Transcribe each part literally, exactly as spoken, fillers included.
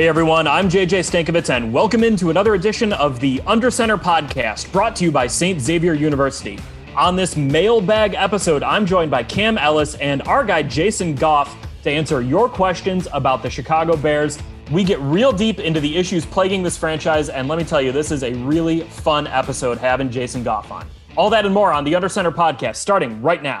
Hey everyone, I'm J J Stankovitz and welcome into another edition of the UnderCenter podcast brought to you by Saint Xavier University. On this mailbag episode, I'm joined by Cam Ellis and our guy Jason Goff to answer your questions about the Chicago Bears. We get real deep into the issues plaguing this franchise, and let me tell you, this is a really fun episode having Jason Goff on. All that and more on the UnderCenter podcast starting right now.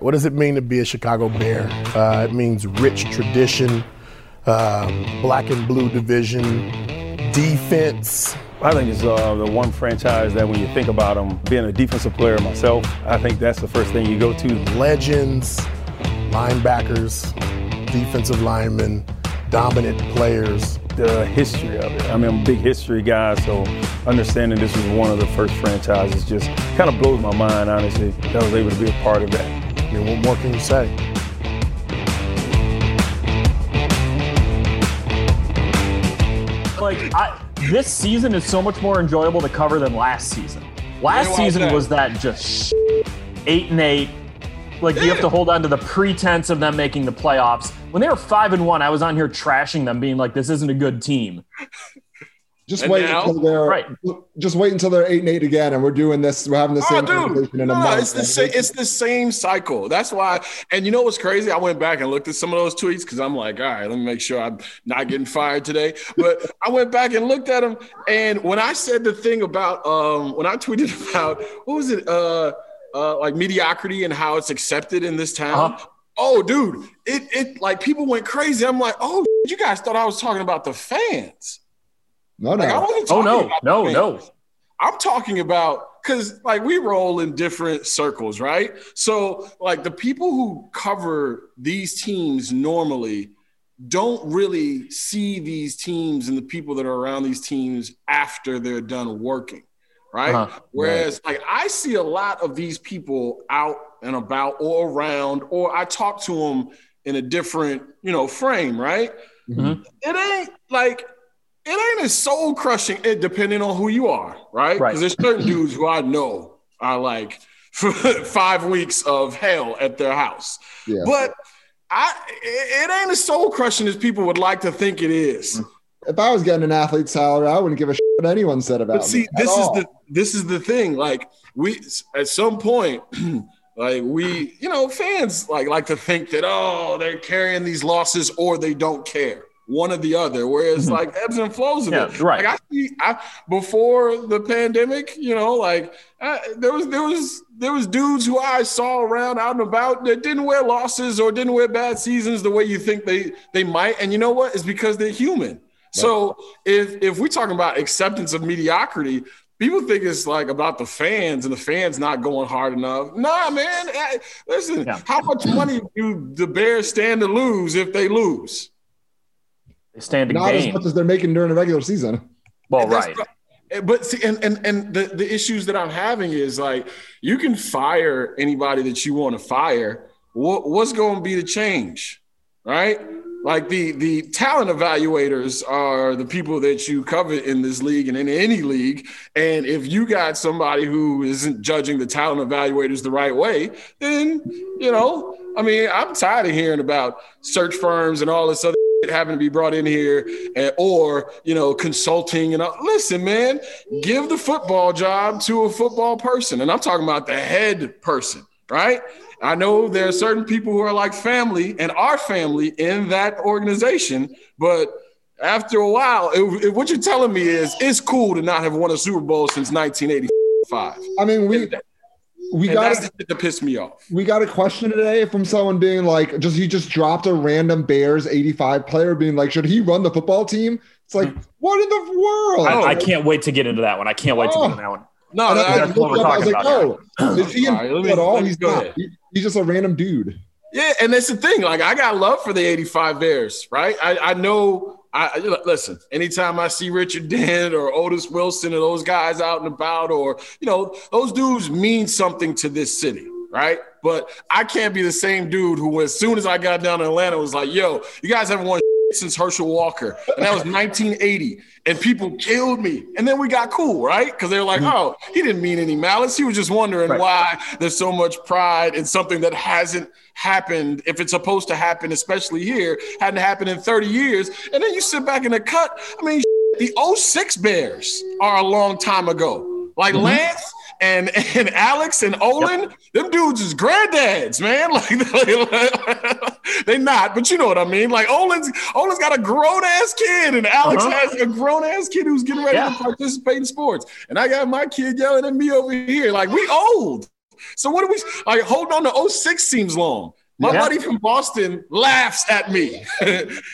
What does it mean to be a Chicago Bear? Uh, it means rich tradition, um, black and blue division, defense. I think it's uh, the one franchise that when you think about them, being a defensive player myself, I think that's the first thing you go to. Legends, linebackers, defensive linemen, dominant players. The history of it. I mean, I'm a big history guy, so understanding this was one of the first franchises just kind of blows my mind, honestly, that I was able to be a part of that. I mean, what more can you say? Like, I, this season is so much more enjoyable to cover than last season. Last season was that just sh- eight and eight. Like, you have to hold on to the pretense of them making the playoffs. When they were five and one, I was on here trashing them, being like, "This isn't a good team." Just and wait now, until they're right. Just wait until they're eight and eight again, and we're doing this. We're having the same oh, conversation in a no, month. It's the, same, it's the same cycle. That's why. And you know what's crazy? I went back and looked at some of those tweets because I'm like, all right, let me make sure I'm not getting fired today. But I went back and looked at them, and when I said the thing about um, when I tweeted about what was it, uh, uh, like mediocrity and how it's accepted in this town. Uh-huh. Oh, dude, it it like people went crazy. I'm like, oh, you guys thought I was talking about the fans. No, no. Like, I wasn't talking oh, no, no, no. I'm talking about, because, like, we roll in different circles, right? So, like, the people who cover these teams normally don't really see these teams and the people that are around these teams after they're done working, right? Uh-huh. Whereas, right. like, I see a lot of these people out and about or around, or I talk to them in a different, you know, frame, right? Mm-hmm. It ain't, like... It ain't as soul-crushing, it depending on who you are, right? Because right. there's certain dudes who I know are like five weeks of hell at their house. Yeah. But I, it ain't as soul-crushing as people would like to think it is. If I was getting an athlete's salary, I wouldn't give a shit what anyone said about it. But see, this is, the, this is the thing. Like, we at some point – Like we, you know, fans like like to think that, oh, they're carrying these losses or they don't care. One or the other, whereas mm-hmm. like ebbs and flows of yeah, it. Right. Like I see, I before the pandemic, you know, like I, there was there was there was dudes who I saw around out and about that didn't wear losses or didn't wear bad seasons the way you think they they might. And you know what? It's because they're human. Right. So if if we're talking about acceptance of mediocrity, people think it's like about the fans and the fans not going hard enough. Nah, man. I, listen, yeah. how much money do the Bears stand to lose if they lose? Standing not game. As much as they're making during the regular season. Well, right. But see, and and and the, the issues that I'm having is like you can fire anybody that you want to fire. What what's going to be the change, right? Like the the talent evaluators are the people that you cover in this league and in any league. And if you got somebody who isn't judging the talent evaluators the right way, then you know, I mean, I'm tired of hearing about search firms and all this other. Having to be brought in here and, or, you know, consulting and all. Listen, man, give the football job to a football person. And I'm talking about the head person, right? I know there are certain people who are like family and our family in that organization. But after a while, it, it, what you're telling me is it's cool to not have won a Super Bowl since nineteen eighty-five. I mean, we – We got that's the shit that pissed me off. We got a question today from someone being like, just he just dropped a random Bears eighty-five player being like, should he run the football team? It's like, mm-hmm. what in the world? I, I can't wait to get into that one. I can't wait oh. to get into that one. No, no, I, I, what we're up, I was like, oh, is he in right, me, at all? He's not. He, he's just a random dude. Yeah, and that's the thing. Like, I got love for the eighty-five Bears, right? I, I know I listen, anytime I see Richard Dent or Otis Wilson or those guys out and about, or, you know, those dudes mean something to this city, right? But I can't be the same dude who, as soon as I got down to Atlanta, was like, yo, you guys haven't won since Herschel Walker. And that was nineteen eighty. And people killed me. And then we got cool, right? Because they were like, mm-hmm. oh, he didn't mean any malice. He was just wondering right. why there's so much pride in something that hasn't happened, if it's supposed to happen, especially here, hadn't happened in thirty years. And then you sit back in the cut. I mean, the oh six Bears are a long time ago. Like mm-hmm. Lance and and Alex and Olin, yep. them dudes is granddads, man. Like, like, they not, but you know what I mean. Like, Olin's Olin's got a grown-ass kid, and Alex uh-huh. has a grown-ass kid who's getting ready yeah. to participate in sports. And I got my kid yelling at me over here. Like, we old. So what are we – like, holding on to oh six seems long. My yeah. buddy from Boston laughs at me.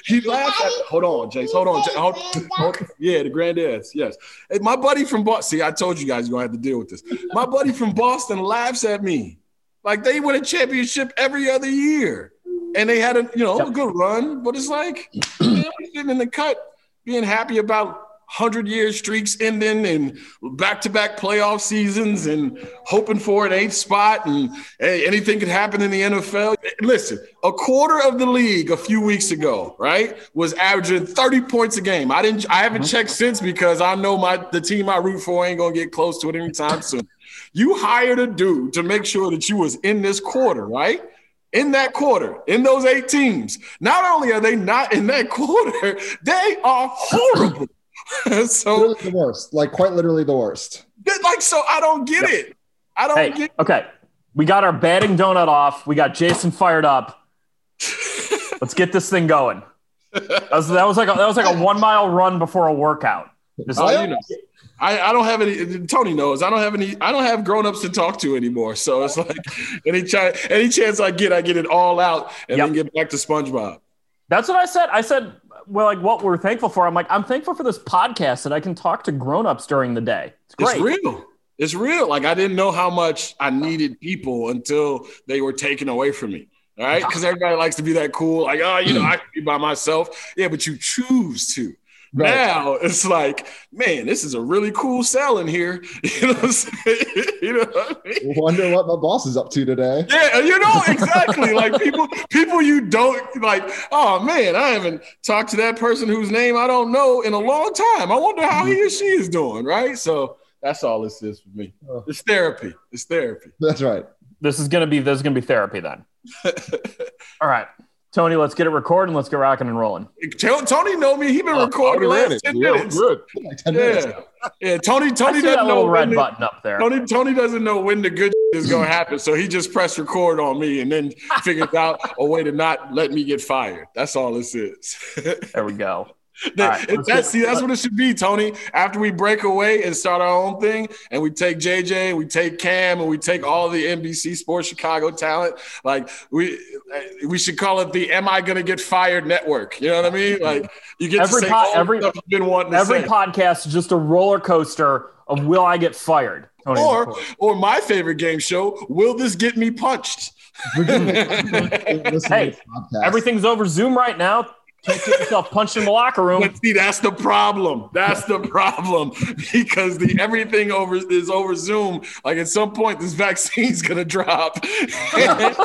He laughs at – hold on, Jace. Hold on. Jace. Hold, hold, yeah, the granddads, yes. Hey, my buddy from Boston – see, I told you guys you're going to have to deal with this. My buddy from Boston laughs at me. Like, they win a championship every other year. And they had a, you know, a good run. But it's like, man, sitting in the cut, being happy about hundred-year streaks ending and back-to-back playoff seasons and hoping for an eighth spot and hey, anything could happen in the N F L. Listen, a quarter of the league a few weeks ago, right, was averaging thirty points a game. I didn't, I haven't checked since because I know my the team I root for ain't going to get close to it anytime soon. You hired a dude to make sure that you was in this quarter, right? In that quarter, in those eight teams. Not only are they not in that quarter, they are horrible. So literally the worst, like quite literally the worst. Like, so I don't get yep. it. I don't hey, get it. Okay. We got our batting donut off. We got Jason fired up. Let's get this thing going. That was, that was like a, that was like a one mile run before a workout. Just oh, like, you know, I, I don't have any. Tony knows I don't have any. I don't have grown ups to talk to anymore. So it's like any ch- any chance I get, I get it all out and yep. then get back to SpongeBob. That's what I said. I said, well, like what we're thankful for. I'm like, I'm thankful for this podcast that I can talk to grownups during the day. It's great. It's real. It's real. Like, I didn't know how much I needed people until they were taken away from me. All right. Because everybody likes to be that cool. Like, oh, you know, I can be by myself. Yeah, but you choose to. Right. Now it's like, man, this is a really cool sell in here. You know what I'm saying? You know what I mean? Wonder what my boss is up to today. Yeah, you know, exactly. Like people people you don't like, oh man, I haven't talked to that person whose name I don't know in a long time. I wonder how he or she is doing, right? So that's all this is for me. It's therapy. It's therapy. That's right. This is gonna be this is gonna be therapy then. All right. Tony, let's get it recorded and let's get rocking and rolling. Tony know me. He's been oh, recording the last ten yeah, minutes. Good. Like ten yeah. minutes. yeah, Tony Tony doesn't know red when button the, up there. Tony, Tony doesn't know when the good is going to happen, so he just pressed record on me and then figures out a way to not let me get fired. That's all this is. There we go. That, right, that's, get, see, that's what it should be, Tony. After we break away and start our own thing, and we take J J, we take Cam, and we take all the N B C Sports Chicago talent. Like we, we should call it the "Am I Going to Get Fired" Network. You know what I mean? Like you get every to say po- all every, stuff you've been wanting. Every to say. Podcast is just a roller coaster of "Will I get fired?" Tony, or or my favorite game show, "Will this get me punched?" Hey, everything's over Zoom right now. Can't get yourself punched in the locker room. But see, that's the problem. That's the problem because the everything over is over Zoom. Like at some point, this vaccine's gonna drop, and,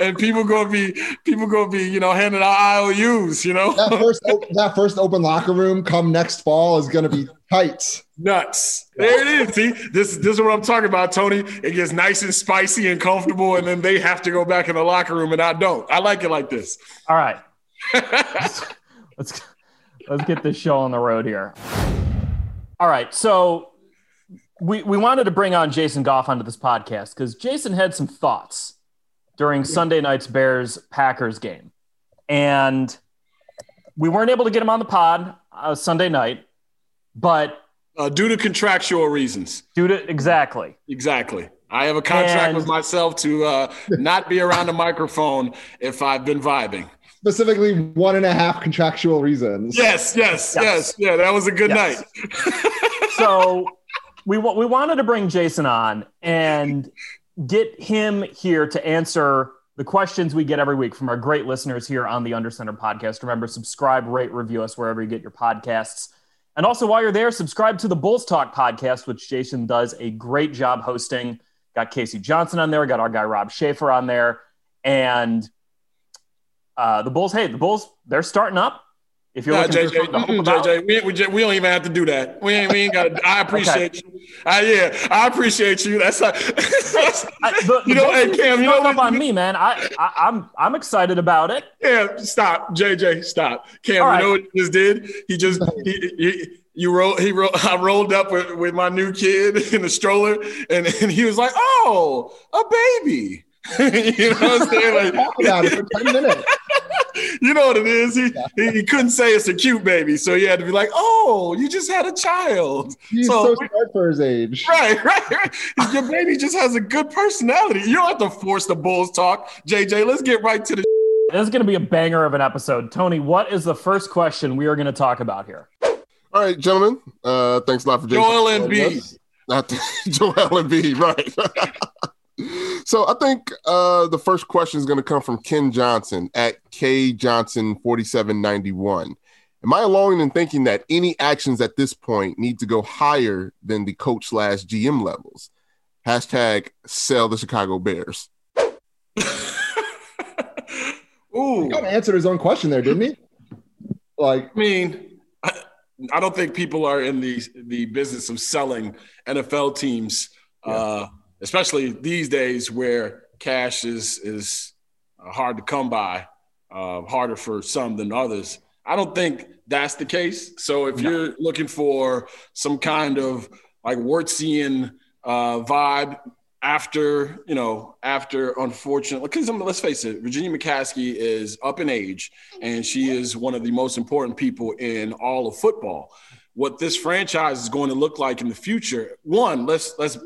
and people gonna be people gonna be you know handing out I O Us. You know that first that first open locker room come next fall is gonna be tight. Nuts. There it is. See, this, this is what I'm talking about, Tony. It gets nice and spicy and comfortable, and then they have to go back in the locker room, and I don't. I like it like this. All right. let's, let's let's get this show on the road here. All right, so we we wanted to bring on Jason Goff onto this podcast because Jason had some thoughts during Sunday night's Bears Packers game, and we weren't able to get him on the pod uh, Sunday night, but uh, due to contractual reasons. Due to exactly exactly. I have a contract and, with myself to uh, not be around a microphone if I've been vibing. Specifically, one and a half contractual reasons. Yes, yes, yes. yes. Yeah, that was a good yes. night. So we we wanted to bring Jason on and get him here to answer the questions we get every week from our great listeners here on the UnderCenter podcast. Remember, subscribe, rate, review us wherever you get your podcasts. And also, while you're there, subscribe to the Bulls Talk podcast, which Jason does a great job hosting. Got Casey Johnson on there. Got our guy Rob Schaefer on there. And uh, the Bulls, hey, the Bulls, they're starting up. If you're nah, looking J J, for something to J J, we, we, we don't even have to do that. We ain't, we ain't got to. I appreciate okay. you. I, yeah, I appreciate you. That's like, that's, I, the, you know, hey, Cam, you know, up on me, man. I, I, I'm, I'm excited about it. Yeah, stop, J J, stop, Cam. All right. You know what he just did? He just, he, he, you rolled, he rolled, I rolled up with, with my new kid in the stroller, and, and he was like, "Oh, a baby." You know what I'm saying? Like, about it for ten minutes. You know what it is. He, yeah. he couldn't say it's a cute baby, so he had to be like, "Oh, you just had a child." He's so, so smart for his age. Right, right, right. Your baby just has a good personality. You don't have to force the Bulls talk, J J. Let's get right to the. This is going to be a banger of an episode, Tony. What is the first question we are going to talk about here? All right, gentlemen. Uh, thanks a lot for Jason. Joel Embiid. Not Joel Embiid, right? So I think uh, the first question is going to come from Ken Johnson at K Johnson forty-seven ninety-one. Am I alone in thinking that any actions at this point need to go higher than the coach slash G M levels? Hashtag sell the Chicago Bears. Ooh, he kind of answered his own question there, didn't he? Like, I mean, I, I don't think people are in the the business of selling N F L teams. Yeah. Uh, Especially these days where cash is is hard to come by, uh, harder for some than others. I don't think that's the case. So if no. you're looking for some kind of like Wartzian uh, vibe after, you know, after unfortunately, because let's face it, Virginia McCaskey is up in age and she is one of the most important people in all of football. What this franchise is going to look like in the future, one, let's let's.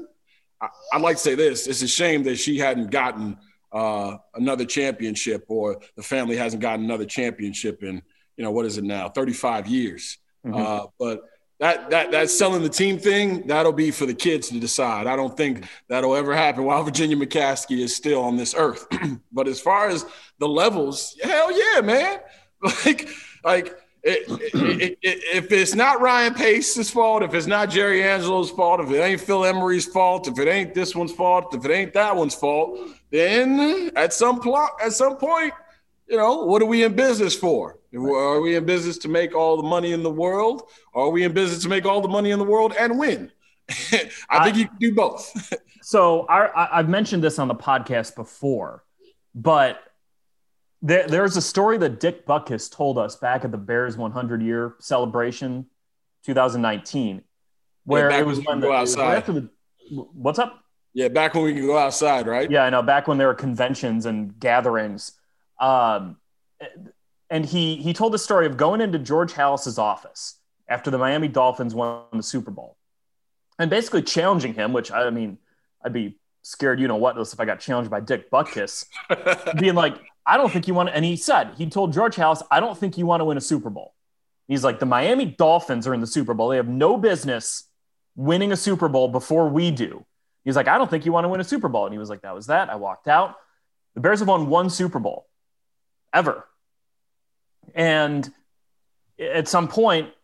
I'd like to say this. It's a shame that she hadn't gotten uh, another championship, or the family hasn't gotten another championship in, you know, what is it now, thirty-five years. Mm-hmm. Uh, but that that that selling the team thing, that'll be for the kids to decide. I don't think that'll ever happen while Virginia McCaskey is still on this earth. But as far as the levels, hell yeah, man. Like, like – It, it, it, it, if it's not Ryan Pace's fault, if it's not Jerry Angelo's fault, if it ain't Phil Emery's fault, if it ain't this one's fault, if it ain't that one's fault, then at some plot, at some point, you know, what are we in business for? Are we in business to make all the money in the world? Are we in business to make all the money in the world and win? I, I think you can do both. So I, I've mentioned this on the podcast before, but There, there's a story that Dick Butkus told us back at the Bears one hundred year celebration, two thousand nineteen, where yeah, it was when, when the, go outside. After the what's up? Yeah, back when we could go outside, right? Yeah, I know. Back when there were conventions and gatherings, um, and he he told the story of going into George Halas's office after the Miami Dolphins won the Super Bowl, and basically challenging him. Which I mean, I'd be scared, you know what, if I got challenged by Dick Butkus, being like, I don't think you want to, and he said, he told George Halas, I don't think you want to win a Super Bowl. He's like, the Miami Dolphins are in the Super Bowl. They have no business winning a Super Bowl before we do. He's like, I don't think you want to win a Super Bowl. And he was like, that was that. I walked out. The Bears have won one Super Bowl ever. And at some point,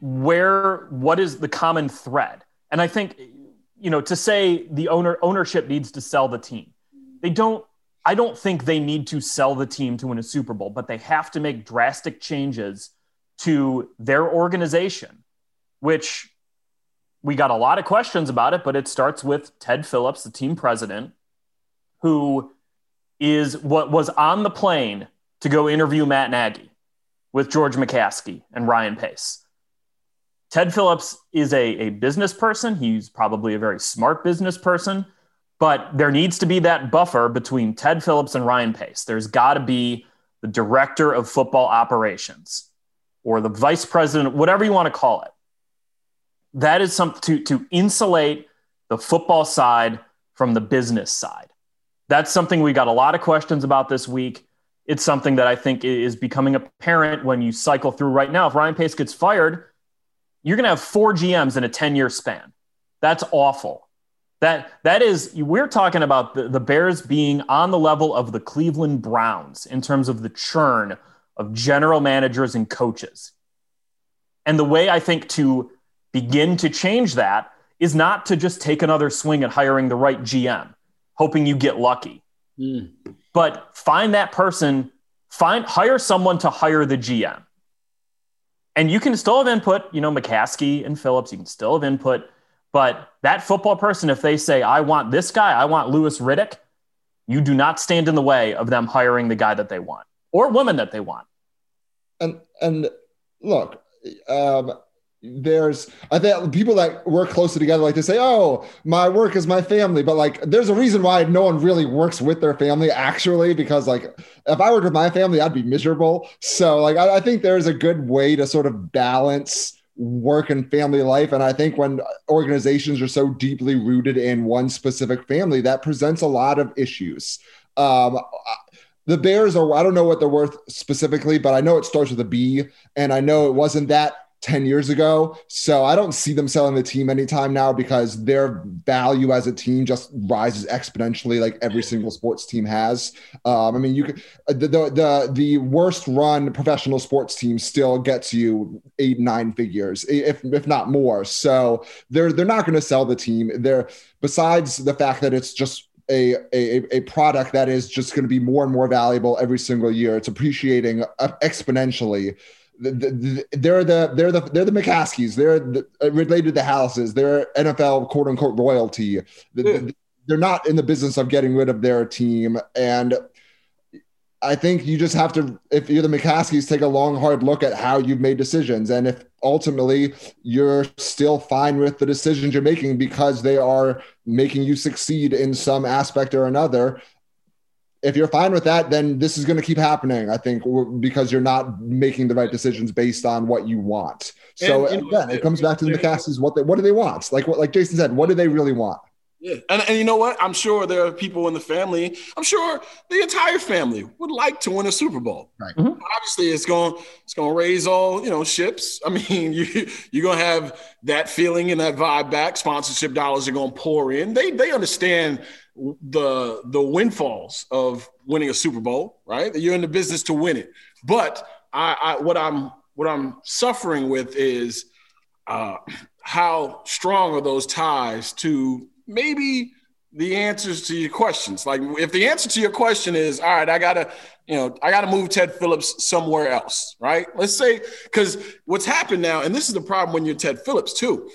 where, what is the common thread? And I think, you know, to say the owner ownership needs to sell the team. They don't, I don't think they need to sell the team to win a Super Bowl, but they have to make drastic changes to their organization, which we got a lot of questions about it, but it starts with Ted Phillips, the team president, who is what was on the plane to go interview Matt Nagy with George McCaskey and Ryan Pace. Ted Phillips is a, a business person. He's probably a very smart business person. But there needs to be that buffer between Ted Phillips and Ryan Pace. There's got to be the director of football operations or the vice president, whatever you want to call it. That is something to, to insulate the football side from the business side. That's something we got a lot of questions about this week. It's something that I think is becoming apparent when you cycle through right now. If Ryan Pace gets fired, you're going to have four G Ms in a ten-year span. That's awful. That that is, we're talking about the, the Bears being on the level of the Cleveland Browns in terms of the churn of general managers and coaches. And the way I think to begin to change that is not to just take another swing at hiring the right G M, hoping you get lucky. Mm. But find that person, find hire someone to hire the G M. And you can still have input, you know, McCaskey and Phillips, you can still have input. But that football person, if they say, I want this guy, I want Louis Riddick, you do not stand in the way of them hiring the guy that they want or woman that they want. And and look, um, there's I think people that work closely together like to say, oh, my work is my family. But like, there's a reason why no one really works with their family, actually, because like if I worked with my family, I'd be miserable. So like, I, I think there's a good way to sort of balance work and family life. And I think when organizations are so deeply rooted in one specific family, that presents a lot of issues. Um, the Bears are, I don't know what they're worth specifically, but I know it starts with a B, and I know it wasn't that ten years ago. So I don't see them selling the team anytime now, because their value as a team just rises exponentially, like every single sports team has. Um, I mean, you could, the, the, the worst run professional sports team still gets you eight, nine figures, if, if not more. So they're, they're not going to sell the team. They're, besides the fact that it's just A, a a product that is just going to be more and more valuable every single year. It's appreciating exponentially. The, the, the, they're the they're the they're the McCaskies. They're the, related to Halases. They're N F L quote unquote royalty. The, they're not in the business of getting rid of their team. And I think you just have to, if you're the McCaskies, take a long hard look at how you've made decisions, and if ultimately you're still fine with the decisions you're making because they are making you succeed in some aspect or another. If you're fine with that, then this is going to keep happening, I think, because you're not making the right decisions based on what you want. So and, you know, again, it comes back to the McCaskies. What they, what do they want? Like what, like Jason said, what do they really want? Yeah, and, and you know what? I'm sure there are people in the family. I'm sure the entire family would like to win a Super Bowl. Right. Mm-hmm. Obviously, it's going it's going to raise all you know ships. I mean, you you're going to have that feeling and that vibe back. Sponsorship dollars are going to pour in. They they understand the the windfalls of winning a Super Bowl, right? You're in the business to win it. But I, I what I'm what I'm suffering with is uh, how strong are those ties to maybe the answers to your questions. Like if the answer to your question is, all right, I gotta, you know, I gotta move Ted Phillips somewhere else, right? Let's say, because what's happened now, and this is the problem when you're Ted Phillips too,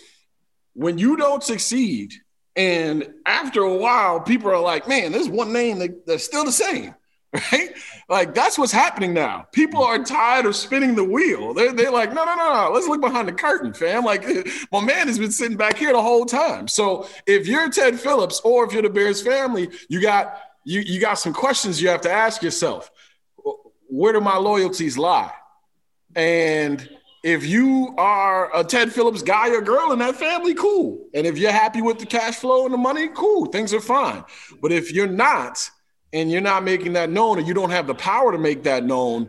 when you don't succeed, and after a while, people are like, man, there's one name that, that's still the same, right? Like that's what's happening now. People are tired of spinning the wheel. They're, they're like, no, no, no, no. Let's look behind the curtain, fam. Like my man has been sitting back here the whole time. So if you're Ted Phillips or if you're the Bears family, you got you you got some questions you have to ask yourself. Where do my loyalties lie? And if you are a Ted Phillips guy or girl in that family, cool. And if you're happy with the cash flow and the money, cool. Things are fine. But if you're not, and you're not making that known, or you don't have the power to make that known,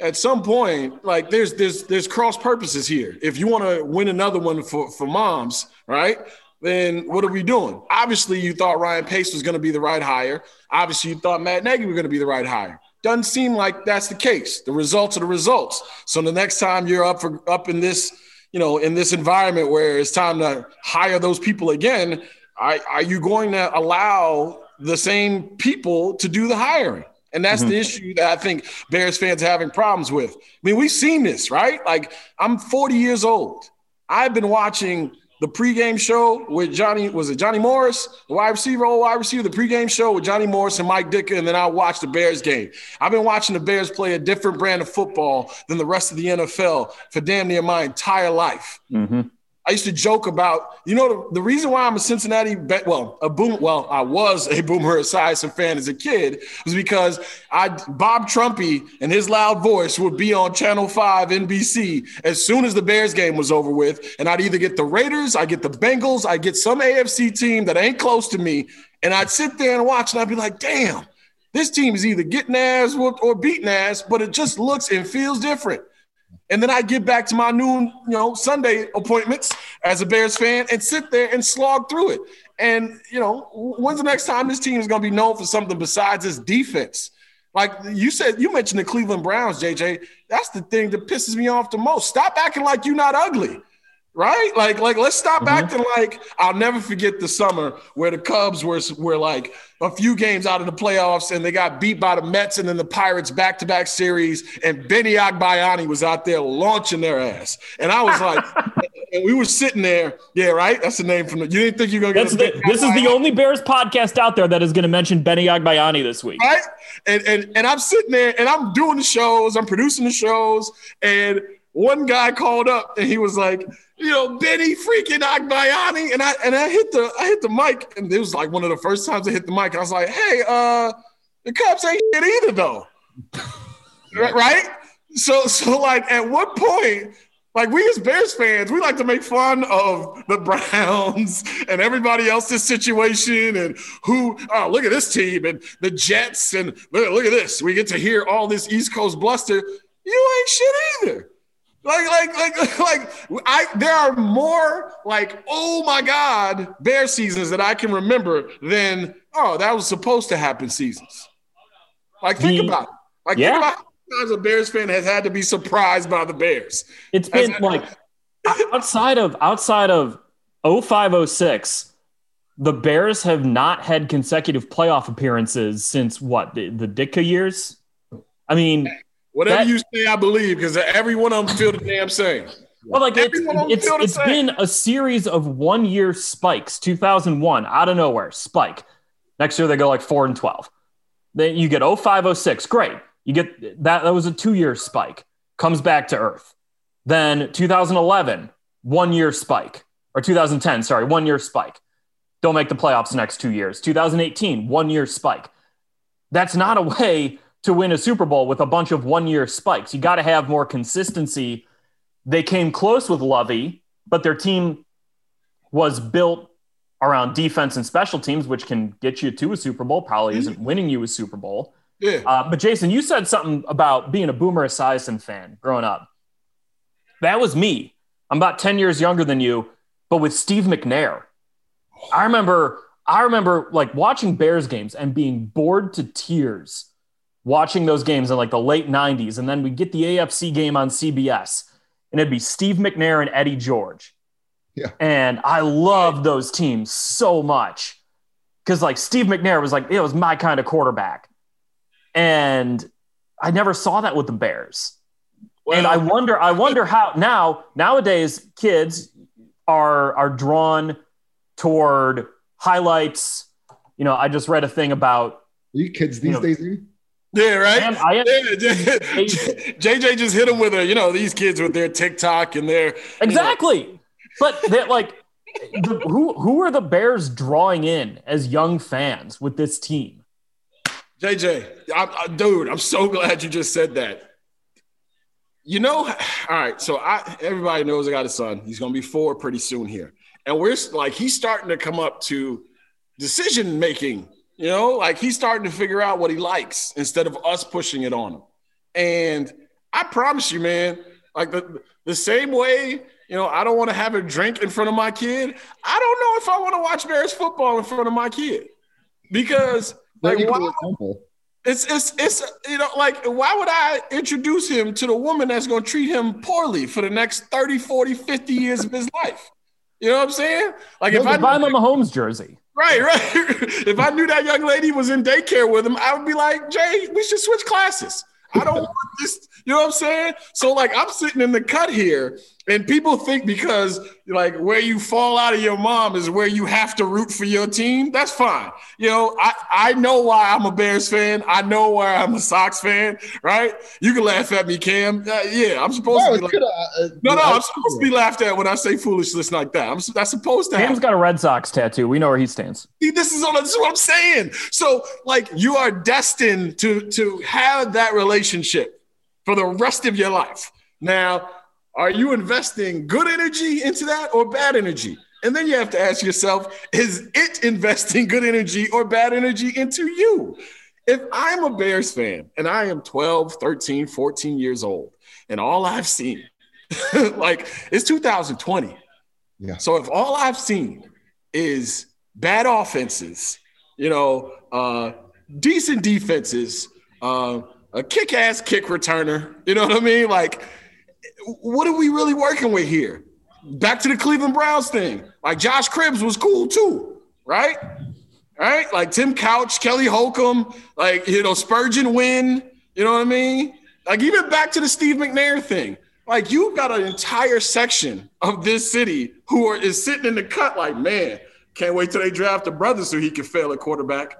at some point, like there's there's there's cross purposes here. If you want to win another one for, for moms, right, then what are we doing? Obviously, you thought Ryan Pace was going to be the right hire. Obviously, you thought Matt Nagy was going to be the right hire. Doesn't seem like that's the case. The results are the results. So the next time you're up for up in this, you know, in this environment where it's time to hire those people again, I, are you going to allow the same people to do the hiring? And that's mm-hmm. the issue that I think Bears fans are having problems with. I mean, we've seen this, right? Like I'm forty years old. I've been watching the pregame show with Johnny, was it Johnny Morris, the wide receiver, old wide receiver, the pregame show with Johnny Morris and Mike Ditka, and then I watched the Bears game. I've been watching the Bears play a different brand of football than the rest of the N F L for damn near my entire life. Mm-hmm. I used to joke about, you know, the, the reason why I'm a Cincinnati, be- well, a boom, well, I was a Boomer Esiason fan as a kid was because I Bob Trumpy and his loud voice would be on Channel five N B C as soon as the Bears game was over with, and I'd either get the Raiders, I get the Bengals, I get some A F C team that ain't close to me, and I'd sit there and watch, and I'd be like, damn, this team is either getting ass or, or beating ass, but it just looks and feels different. And then I get back to my noon, you know, Sunday appointments as a Bears fan and sit there and slog through it. And, you know, when's the next time this team is going to be known for something besides its defense? Like you said, you mentioned the Cleveland Browns, J J. That's the thing that pisses me off the most. Stop acting like you're not ugly, right? Like, like let's stop mm-hmm. acting like – I'll never forget the summer where the Cubs were, were like a few games out of the playoffs and they got beat by the Mets and then the Pirates back-to-back series, and Benny Agbayani was out there launching their ass. And I was like – and we were sitting there. Yeah, right? That's the name from the – you didn't think you were going to get the, This is the only Bears podcast out there that is going to mention Benny Agbayani this week. Right? And, and and I'm sitting there, and I'm doing the shows. I'm producing the shows. And one guy called up, and he was like, you know, Benny freaking Agbayani. And I and I hit the I hit the mic, and it was like one of the first times I hit the mic. I was like, hey, uh, the Cubs ain't shit either, though. Right? So, so, like, at what point – like, we as Bears fans, we like to make fun of the Browns and everybody else's situation and who oh, – look at this team and the Jets and look, look at this. We get to hear all this East Coast bluster. You ain't shit either. Like, like, like, like I, there are more, like, oh, my God, Bear seasons that I can remember than, oh, that was supposed to happen seasons. Like, think the, about it. Like, yeah. think about it. Sometimes a Bears fan has had to be surprised by the Bears. It's been As, like outside of outside of oh five oh six, the Bears have not had consecutive playoff appearances since what the, the Ditka years. I mean, whatever that, you say, I believe because every one of them feel the damn same. Well, like it's, it's, it's, it's been a series of one year spikes. two thousand one out of nowhere spike. Next year they go like four and twelve. Then you get oh five oh six, great. You get that, that was a two-year spike, comes back to earth. Then two thousand eleven, one-year spike, or two thousand ten, sorry, one-year spike. Don't make the playoffs the next two years. two thousand eighteen, one-year spike. That's not a way to win a Super Bowl with a bunch of one-year spikes. You got to have more consistency. They came close with Lovey, but their team was built around defense and special teams, which can get you to a Super Bowl, probably isn't winning you a Super Bowl. Yeah. Uh, but Jason, you said something about being a Boomer Esiason fan growing up. That was me. I'm about ten years younger than you, but with Steve McNair. I remember, I remember like watching Bears games and being bored to tears watching those games in like the late nineties. And then we'd get the A F C game on C B S and it'd be Steve McNair and Eddie George. Yeah. And I loved those teams so much because like Steve McNair was like, it was my kind of quarterback. And I never saw that with the Bears. Well, and I wonder, I wonder how now nowadays kids are are drawn toward highlights. You know, I just read a thing about you kids these you know, days. Dude? Yeah, right. Man, I am, yeah, J J just hit them with a, you know, these kids with their TikTok and their exactly. You know. But that like, the, who who are the Bears drawing in as young fans with this team? J J, I, I, dude, I'm so glad you just said that. You know, all right, so I everybody knows I got a son. He's going to be four pretty soon here. And we're like, he's starting to come up to decision making, you know, like he's starting to figure out what he likes instead of us pushing it on him. And I promise you, man, like the, the same way, you know, I don't want to have a drink in front of my kid. I don't know if I want to watch Bears football in front of my kid because – like, why, it's it's it's you know like why would I introduce him to the woman that's going to treat him poorly for the next thirty, forty, fifty years of his life? You know what I'm saying? Like no, if I buy him a Mahomes jersey. Right, right. If I knew that young lady was in daycare with him, I would be like, "Jay, we should switch classes. I don't want this." You know what I'm saying? So like I'm sitting in the cut here and people think because like where you fall out of your mom is where you have to root for your team. That's fine. You know, I, I know why I'm a Bears fan. I know why I'm a Sox fan, right? You can laugh at me, Cam. Uh, yeah, I'm supposed no, to be like – uh, No, no, I'm supposed to be laughed at when I say foolishness like that. I'm that's supposed to happen. Cam's got a Red Sox tattoo. We know where he stands. See, this is, this is what I'm saying. So, like, you are destined to to have that relationship for the rest of your life. Now – are you investing good energy into that or bad energy? And then you have to ask yourself, is it investing good energy or bad energy into you? If I'm a Bears fan and I am twelve, thirteen, fourteen years old and all I've seen, like it's two thousand twenty. Yeah. So if all I've seen is bad offenses, you know, uh, decent defenses, uh, a kick-ass kick returner, you know what I mean? Like, what are we really working with here? Back to the Cleveland Browns thing. Like Josh Cribbs was cool too, right? Right? Like Tim Couch, Kelly Holcomb, like, you know, Spurgeon Wynn, you know what I mean? Like even back to the Steve McNair thing. Like you've got an entire section of this city who are, is sitting in the cut like, man, can't wait till they draft a brother so he can fail at quarterback.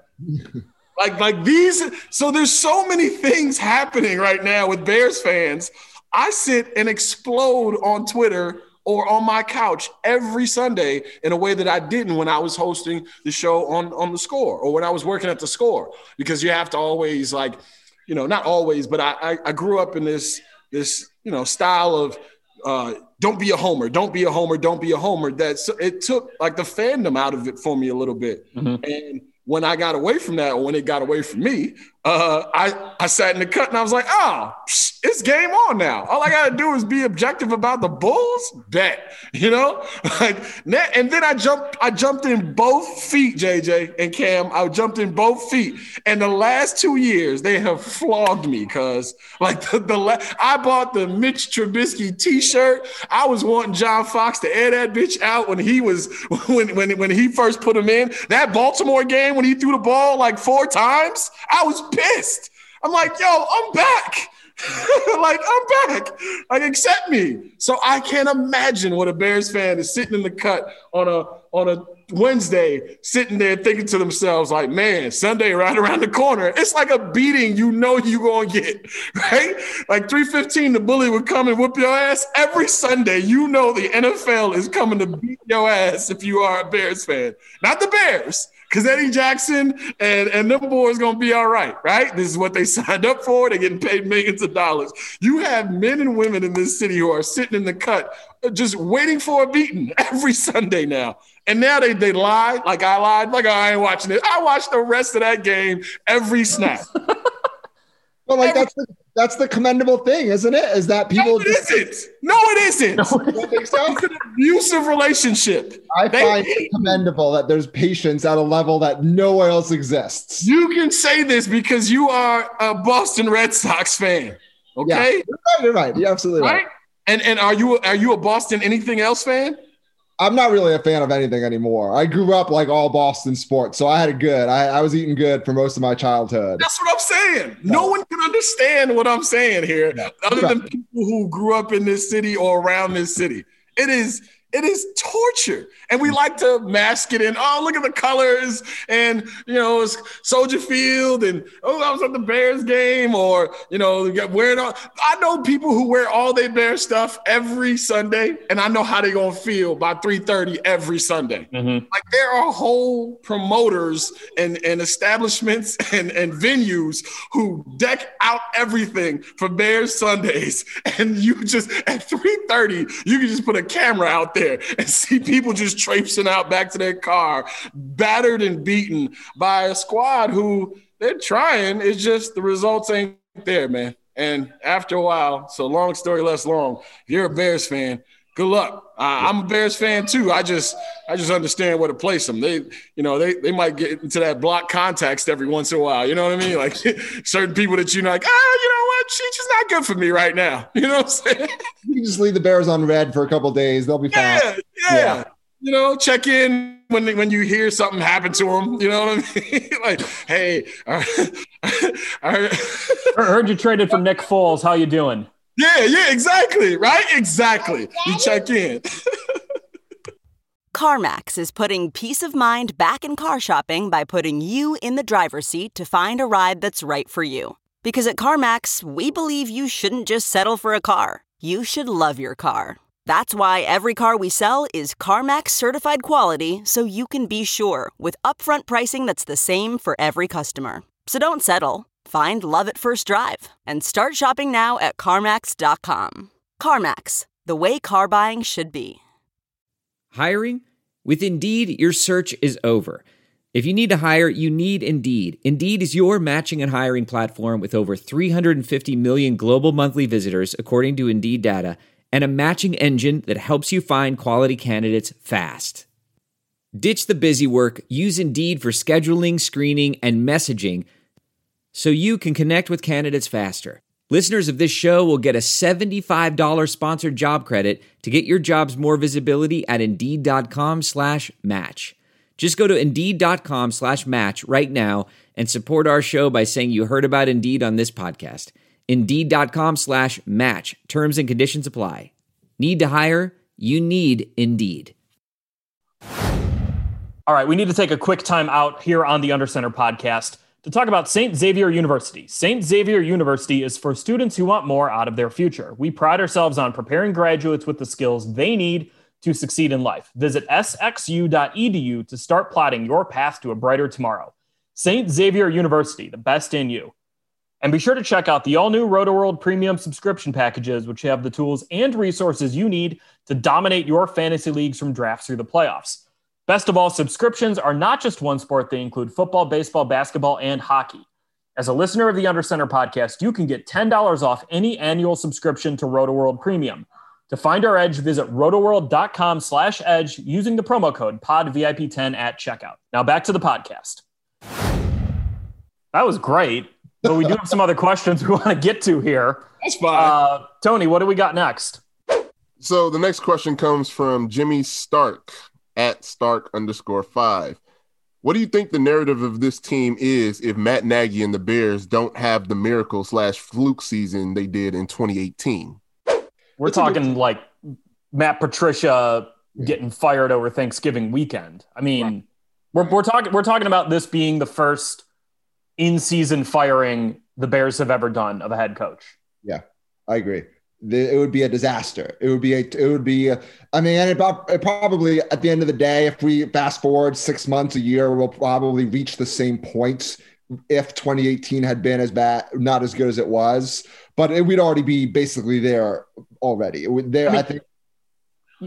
like, like these – so there's so many things happening right now with Bears fans. I sit and explode on Twitter or on my couch every Sunday in a way that I didn't when I was hosting the show on, on The Score or when I was working at The Score, because you have to always like – you know, not always, but I, I, I grew up in this – this, you know, style of uh, don't be a homer, don't be a homer, don't be a homer. That's it took like the fandom out of it for me a little bit. Mm-hmm. And when I got away from that, or when it got away from me, uh, I, I sat in the cut and I was like, oh, psh, it's game on now. All I got to do is be objective about the Bulls. Bet, you know, like and then I jumped, I jumped in both feet, J J and Cam. I jumped in both feet. And the last two years, they have flogged me because like the, the la- I bought the Mitch Trubisky t-shirt. I was wanting John Fox to air that bitch out when he was, when, when, when he first put him in that Baltimore game, when he threw the ball like four times, I was pissed. I'm like, yo, I'm back. like, I'm back. Like, accept me. So I can't imagine what a Bears fan is sitting in the cut on a on a Wednesday, sitting there thinking to themselves, like, man, Sunday right around the corner. It's like a beating you know you're going to get, right? Like three fifteen, the bully would come and whoop your ass. Every Sunday, you know the N F L is coming to beat your ass if you are a Bears fan. Not the Bears. Because Eddie Jackson and, and them boys going to be all right, right? This is what they signed up for. They're getting paid millions of dollars. You have men and women in this city who are sitting in the cut just waiting for a beating every Sunday now. And now they they lie like I lied, like I ain't watching it. I watched the rest of that game every snap. Well, like every- that's the, that's the commendable thing, isn't it? Is that people no, it just- isn't. No, it isn't. No, it isn't. So? It's an abusive relationship. I they find hate. It commendable that there's patience at a level that nowhere else exists. You can say this because you are a Boston Red Sox fan. Okay, yeah, you're right. You're right. You're absolutely right. right. And and are you are you a Boston anything else fan? I'm not really a fan of anything anymore. I grew up like all Boston sports, so I had it good. I, I was eating good for most of my childhood. That's what I'm saying. No, no one can understand what I'm saying here no. other no. than people who grew up in this city or around this city. It is it is torture, and we like to mask it in, oh, look at the colors, and, you know, it's Soldier Field, and, oh, I was at the Bears game, or, you know, wear it all. I know people who wear all their Bears stuff every Sunday, and I know how they're going to feel by three thirty every Sunday. Mm-hmm. Like, there are whole promoters and, and establishments and, and venues who deck out everything for Bears Sundays, and you just, at three thirty, you can just put a camera out there there and see people just traipsing out back to their car, battered and beaten by a squad who they're trying. It's just the results ain't there, man. And after a while, so long story less long, if you're a Bears fan, good luck. Uh, I'm a Bears fan too. I just I just understand where to place them. They, you know, they they might get into that block context every once in a while. You know what I mean? Like certain people that you're like, ah, oh, you know what? She's just not good for me right now. You know what I'm saying? You can just leave the Bears on red for a couple of days. They'll be yeah, fine. Yeah, yeah. You know, check in. When they, when you hear something happen to them, you know what I mean? Like, hey, I heard you traded for Nick Foles. How you doing? Yeah, yeah, exactly, right? Exactly. You check in. CarMax is putting peace of mind back in car shopping by putting you in the driver's seat to find a ride that's right for you. Because at CarMax, we believe you shouldn't just settle for a car. You should love your car. That's why every car we sell is CarMax certified quality, so you can be sure with upfront pricing that's the same for every customer. So don't settle. Find love at first drive and start shopping now at CarMax dot com. CarMax, the way car buying should be. Hiring? With Indeed, your search is over. If you need to hire, you need Indeed. Indeed is your matching and hiring platform with over three hundred fifty million global monthly visitors, according to Indeed data, and a matching engine that helps you find quality candidates fast. Ditch the busy work. Use Indeed for scheduling, screening, and messaging so you can connect with candidates faster. Listeners of this show will get a seventy-five dollars sponsored job credit to get your jobs more visibility at Indeed.com slash match. Just go to Indeed.com slash match right now and support our show by saying you heard about Indeed on this podcast. Indeed.com slash match. Terms and conditions apply. Need to hire? You need Indeed. All right, we need to take a quick time out here on the UnderCenter podcast to talk about Saint Xavier University. Saint Xavier University is for students who want more out of their future. We pride ourselves on preparing graduates with the skills they need to succeed in life. Visit s x u dot e d u to start plotting your path to a brighter tomorrow. Saint Xavier University, the best in you. And be sure to check out the all-new RotoWorld Premium subscription packages, which have the tools and resources you need to dominate your fantasy leagues from drafts through the playoffs. Best of all, subscriptions are not just one sport. They include football, baseball, basketball, and hockey. As a listener of the UnderCenter podcast, you can get ten dollars off any annual subscription to RotoWorld Premium. To find our edge, visit rotoworld.com slash edge using the promo code P O D V I P ten at checkout. Now back to the podcast. That was great, but we do have some other questions we want to get to here. That's fine. Uh, Tony, what do we got next? So the next question comes from Jimmy Stark. At Stark underscore five. What do you think the narrative of this team is if Matt Nagy and the Bears don't have the miracle slash fluke season they did in twenty eighteen? We're That's talking good- like Matt Patricia yeah. getting fired over Thanksgiving weekend. I mean, right. we're we're talking we're talking about this being the first in-season firing the Bears have ever done of a head coach. Yeah, I agree. It would be a disaster. It would be a, it would be, a, I mean, and it, it probably at the end of the day, if we fast forward six months, a year, we'll probably reach the same points if twenty eighteen had been as bad, not as good as it was, but it, we'd already be basically there already. It would, there, I, mean, I think.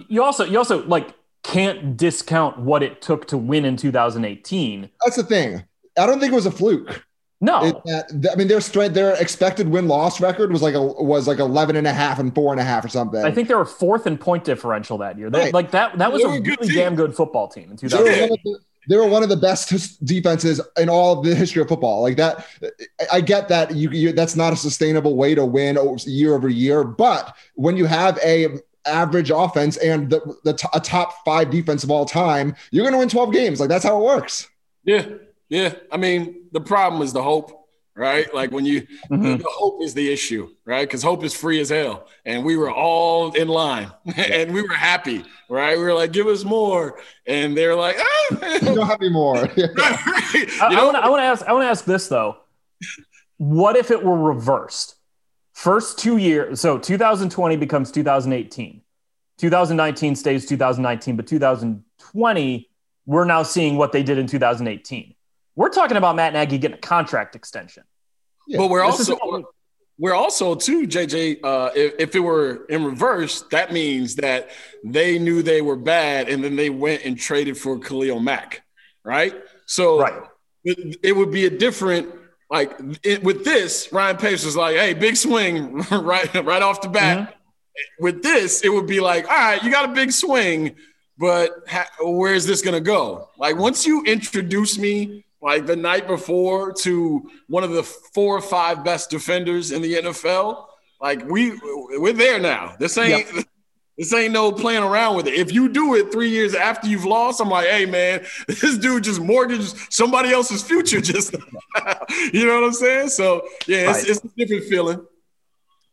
You also, you also like can't discount what it took to win in two thousand eighteen. That's the thing. I don't think it was a fluke. No, it, uh, I mean, their straight, their expected win-loss record was like a, was like eleven and a half and four and a half or something. I think they were fourth in point differential that year. They, right. Like that, that was a really damn good football team in two thousand eight. They were one of the, they were one of the best his, defenses in all of the history of football. Like that, I get that you, you that's not a sustainable way to win year over year. But when you have a average offense and the, the t- a top five defense of all time, you're going to win twelve games. Like that's how it works. Yeah. Yeah, I mean, the problem is the hope, right? Like when you mm-hmm. – the hope is the issue, right? Because hope is free as hell. And we were all in line and we were happy, right? We were like, give us more. And they're like, ah. You don't have any more. Right, right. You I, I want to I wanna ask, I wanna ask this, though. What if it were reversed? First two years – so two thousand twenty becomes two thousand eighteen. two thousand nineteen stays two thousand nineteen, but two thousand twenty, we're now seeing what they did in two thousand eighteen. We're talking about Matt Nagy getting a contract extension. Yeah. But we're this also we're, we're also too, J J, uh, if, if it were in reverse, that means that they knew they were bad and then they went and traded for Khalil Mack, right? So right. It, it would be a different – like it, with this, Ryan Pace was like, hey, big swing right, right off the bat. Mm-hmm. With this, it would be like, all right, you got a big swing, but ha- where is this going to go? Like once you introduce me – like the night before to one of the four or five best defenders in the N F L, like we we're there now. This ain't yep. this ain't no playing around with it. If you do it three years after you've lost, I'm like, hey man, this dude just mortgaged somebody else's future. Just you know what I'm saying? So yeah, it's, right. it's a different feeling.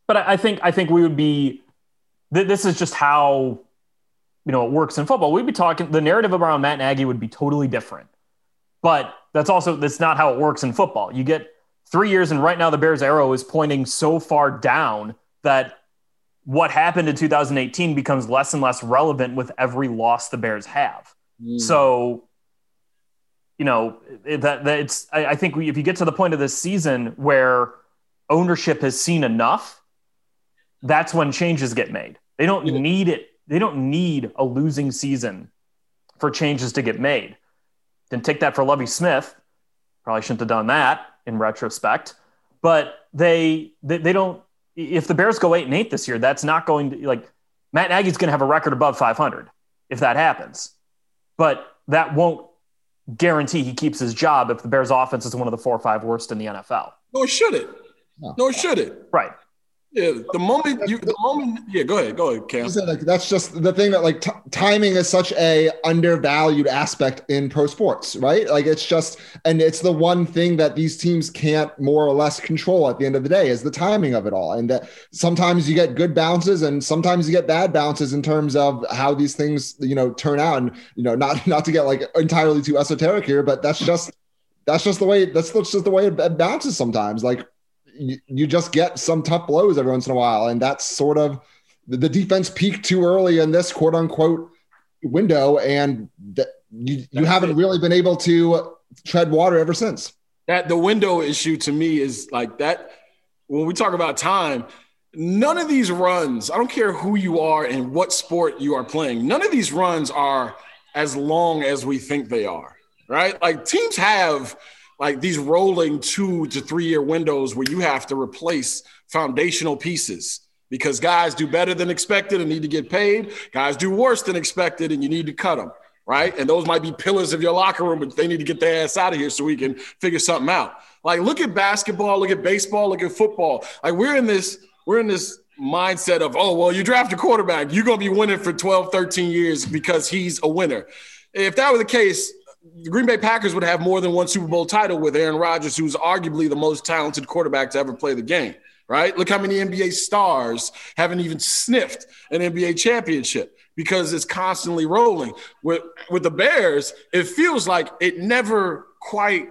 But I think I think we would be. Th- this is just how you know it works in football. We'd be talking. The narrative around Matt Nagy would be totally different, but. That's also, that's not how it works in football. You get three years and right now the Bears arrow is pointing so far down that what happened in two thousand eighteen becomes less and less relevant with every loss the Bears have. Mm. So, you know, it, that, that it's, I, I think we, if you get to the point of this season where ownership has seen enough, that's when changes get made. They don't yeah. need it. They don't need a losing season for changes to get made. Didn't take that for Lovie Smith. Probably shouldn't have done that in retrospect. But they, they they don't. If the Bears go eight and eight this year, that's not going to, like, Matt Nagy's going to have a record above five hundred if that happens. But that won't guarantee he keeps his job if the Bears' offense is one of the four or five worst in the N F L. Nor should it. No. Nor should it. Right. Yeah, the moment you, the moment, yeah, go ahead, go ahead, Cam. Like, that's just the thing that, like, t- timing is such a undervalued aspect in pro sports, right? Like, it's just, and it's the one thing that these teams can't more or less control at the end of the day is the timing of it all. And that sometimes you get good bounces and sometimes you get bad bounces in terms of how these things, you know, turn out. And, you know, not, not to get like entirely too esoteric here, but that's just, that's just the way, that's just the way it bounces sometimes. Like, you just get some tough blows every once in a while. And that's sort of the defense peaked too early in this quote unquote window. And that you, you haven't it. really been able to tread water ever since. That the window issue to me is like that. When we talk about time, none of these runs, I don't care who you are and what sport you are playing. None of these runs are as long as we think they are, right? Like, teams have, like, these rolling two to three year windows where you have to replace foundational pieces because guys do better than expected and need to get paid. Guys do worse than expected and you need to cut them, right? And those might be pillars of your locker room, but they need to get their ass out of here so we can figure something out. Like, look at basketball, look at baseball, look at football. Like, we're in this, we're in this mindset of, oh, well, you draft a quarterback, you're going to be winning for twelve, thirteen years because he's a winner. If that were the case, the Green Bay Packers would have more than one Super Bowl title with Aaron Rodgers, who's arguably the most talented quarterback to ever play the game, right? Look how many N B A stars haven't even sniffed an N B A championship because it's constantly rolling. With, with the Bears, it feels like it never quite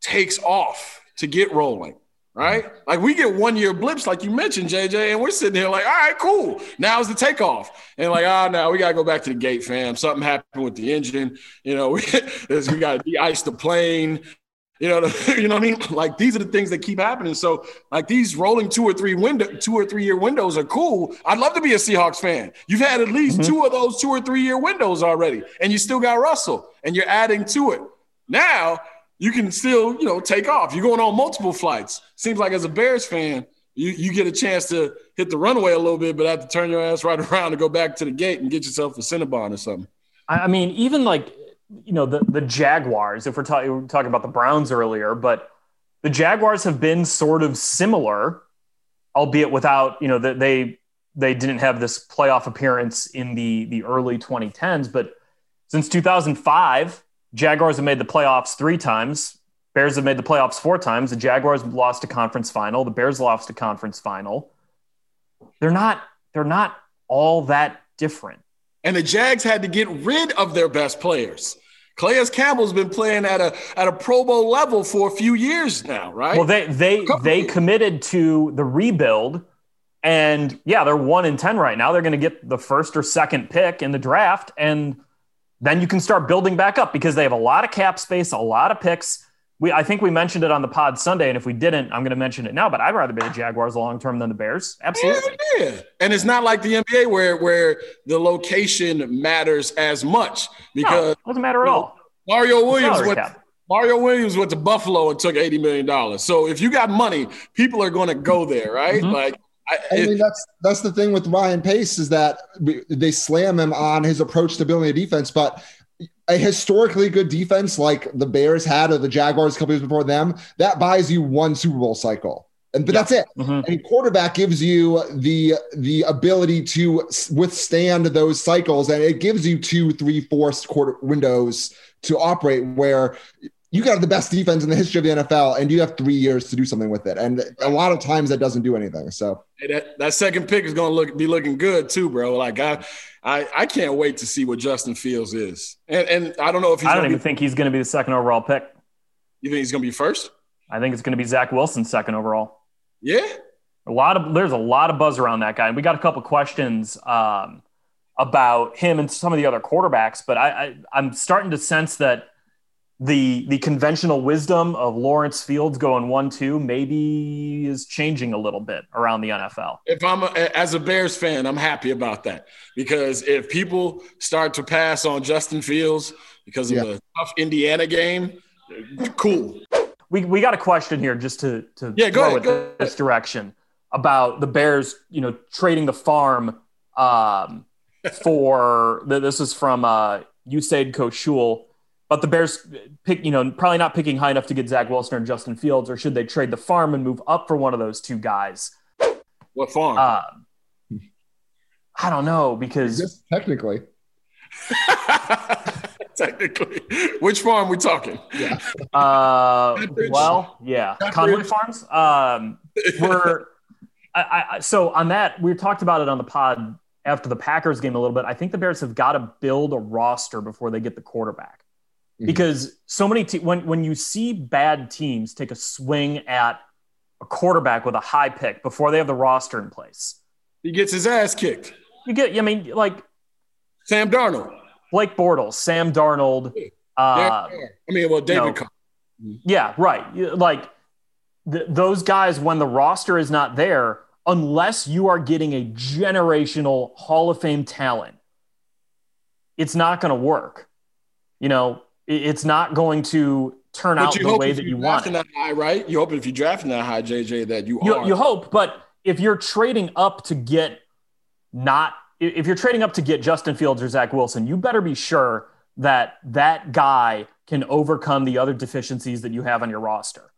takes off to get rolling, right? Like, we get one-year blips, like you mentioned, J J, and we're sitting here like, all right, cool. Now's the takeoff. And like, oh, no, we got to go back to the gate, fam. Something happened with the engine. You know, we, we got to de-ice the plane. You know, the, you know what I mean? Like, these are the things that keep happening. So, like, these rolling two or three window, two or three-year windows are cool. I'd love to be a Seahawks fan. You've had at least mm-hmm. two of those two or three-year windows already, and you still got Russell, and you're adding to it. Now – you can still, you know, take off. You're going on multiple flights. Seems like as a Bears fan, you, you get a chance to hit the runway a little bit, but have to turn your ass right around and go back to the gate and get yourself a Cinnabon or something. I mean, even like, you know, the, the Jaguars, if we're, ta- we're talking about the Browns earlier, but the Jaguars have been sort of similar, albeit without, you know, that they they didn't have this playoff appearance in the the early twenty tens. But since two thousand five, Jaguars have made the playoffs three times. Bears have made the playoffs four times. The Jaguars lost a conference final. The Bears lost a conference final. They're not, they're not all that different. And the Jags had to get rid of their best players. Calais Campbell's been playing at a at a Pro Bowl level for a few years now, right? Well, they they they committed to the rebuild, and yeah, they're one in ten right now. They're going to get the first or second pick in the draft, and then you can start building back up because they have a lot of cap space, a lot of picks. We, I think we mentioned it on the pod Sunday, and if we didn't, I'm going to mention it now, but I'd rather be the Jaguars long-term than the Bears. Absolutely. Yeah, yeah. And it's not like the N B A where where the location matters as much. Because no, it doesn't matter at all. You know, Mario Williams went, Mario Williams went to Buffalo and took eighty million dollars. So if you got money, people are going to go there, right? Mm-hmm. Like, I, I mean, that's that's the thing with Ryan Pace is that they slam him on his approach to building a defense, but a historically good defense like the Bears had or the Jaguars a couple years before them, that buys you one Super Bowl cycle. And but yeah. that's it. Mm-hmm. And quarterback gives you the the ability to withstand those cycles, and it gives you two, three, four quarter windows to operate where – you got the best defense in the history of the N F L, and you have three years to do something with it. And a lot of times that doesn't do anything. So hey, that, that second pick is going to look be looking good too, bro. Like I, I, I can't wait to see what Justin Fields is. And and I don't know if he's I don't even be, think he's going to be the second overall pick. You think he's going to be first? I think it's going to be Zach Wilson second overall. Yeah. A lot of there's a lot of buzz around that guy, and we got a couple questions um, about him and some of the other quarterbacks. But I, I I'm starting to sense that the the conventional wisdom of Lawrence Fields going one two maybe is changing a little bit around the N F L. If I'm a, as a Bears fan, I'm happy about that, because if people start to pass on Justin Fields because of yeah. the tough Indiana game, cool. We we got a question here just to to yeah, go throw ahead, it go this ahead. direction about the Bears, you know, trading the farm um, for the, this is from uh, Usaid Koshul. But the Bears pick, you know, probably not picking high enough to get Zach Wilson and Justin Fields, or should they trade the farm and move up for one of those two guys? What farm? Uh, I don't know, because just technically, technically, which farm we talking? Yeah. Uh, well, yeah, Conwood Farms. Um, we're I, I, so on that. We talked about it on the pod after the Packers game a little bit. I think the Bears have got to build a roster before they get the quarterback. Because so many te- – when when you see bad teams take a swing at a quarterback with a high pick before they have the roster in place. He gets his ass kicked. You get – I mean, like – Sam Darnold. Blake Bortles, Sam Darnold. Uh, yeah, yeah. I mean, well, David you know, Cohn. Yeah, right. Like th- those guys, when the roster is not there, unless you are getting a generational Hall of Fame talent, it's not going to work. You know, it's not going to turn out the way that you want it. That high, right? You hope if you're drafting that high, J J, that you, you are. You hope, but if you're trading up to get not – if you're trading up to get Justin Fields or Zach Wilson, you better be sure that that guy can overcome the other deficiencies that you have on your roster.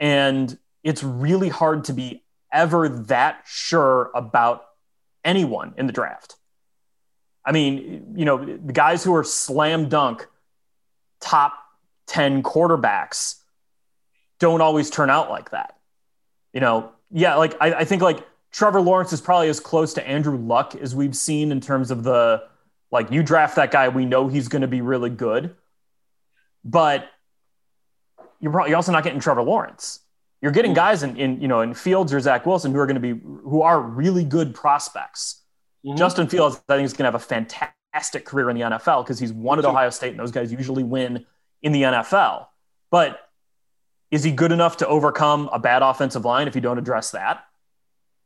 And it's really hard to be ever that sure about anyone in the draft. I mean, you know, the guys who are slam dunk – top ten quarterbacks don't always turn out like that. You know, yeah, like I, I think like Trevor Lawrence is probably as close to Andrew Luck as we've seen in terms of the, like, you draft that guy, we know he's going to be really good. But you're probably you're also not getting Trevor Lawrence. You're getting guys in, in you know, in Fields or Zach Wilson who are going to be, who are really good prospects. Mm-hmm. Justin Fields, I think, is going to have a fantastic fantastic career in the N F L because he's won at Ohio State and those guys usually win in the N F L. But is he good enough to overcome a bad offensive line if you don't address that?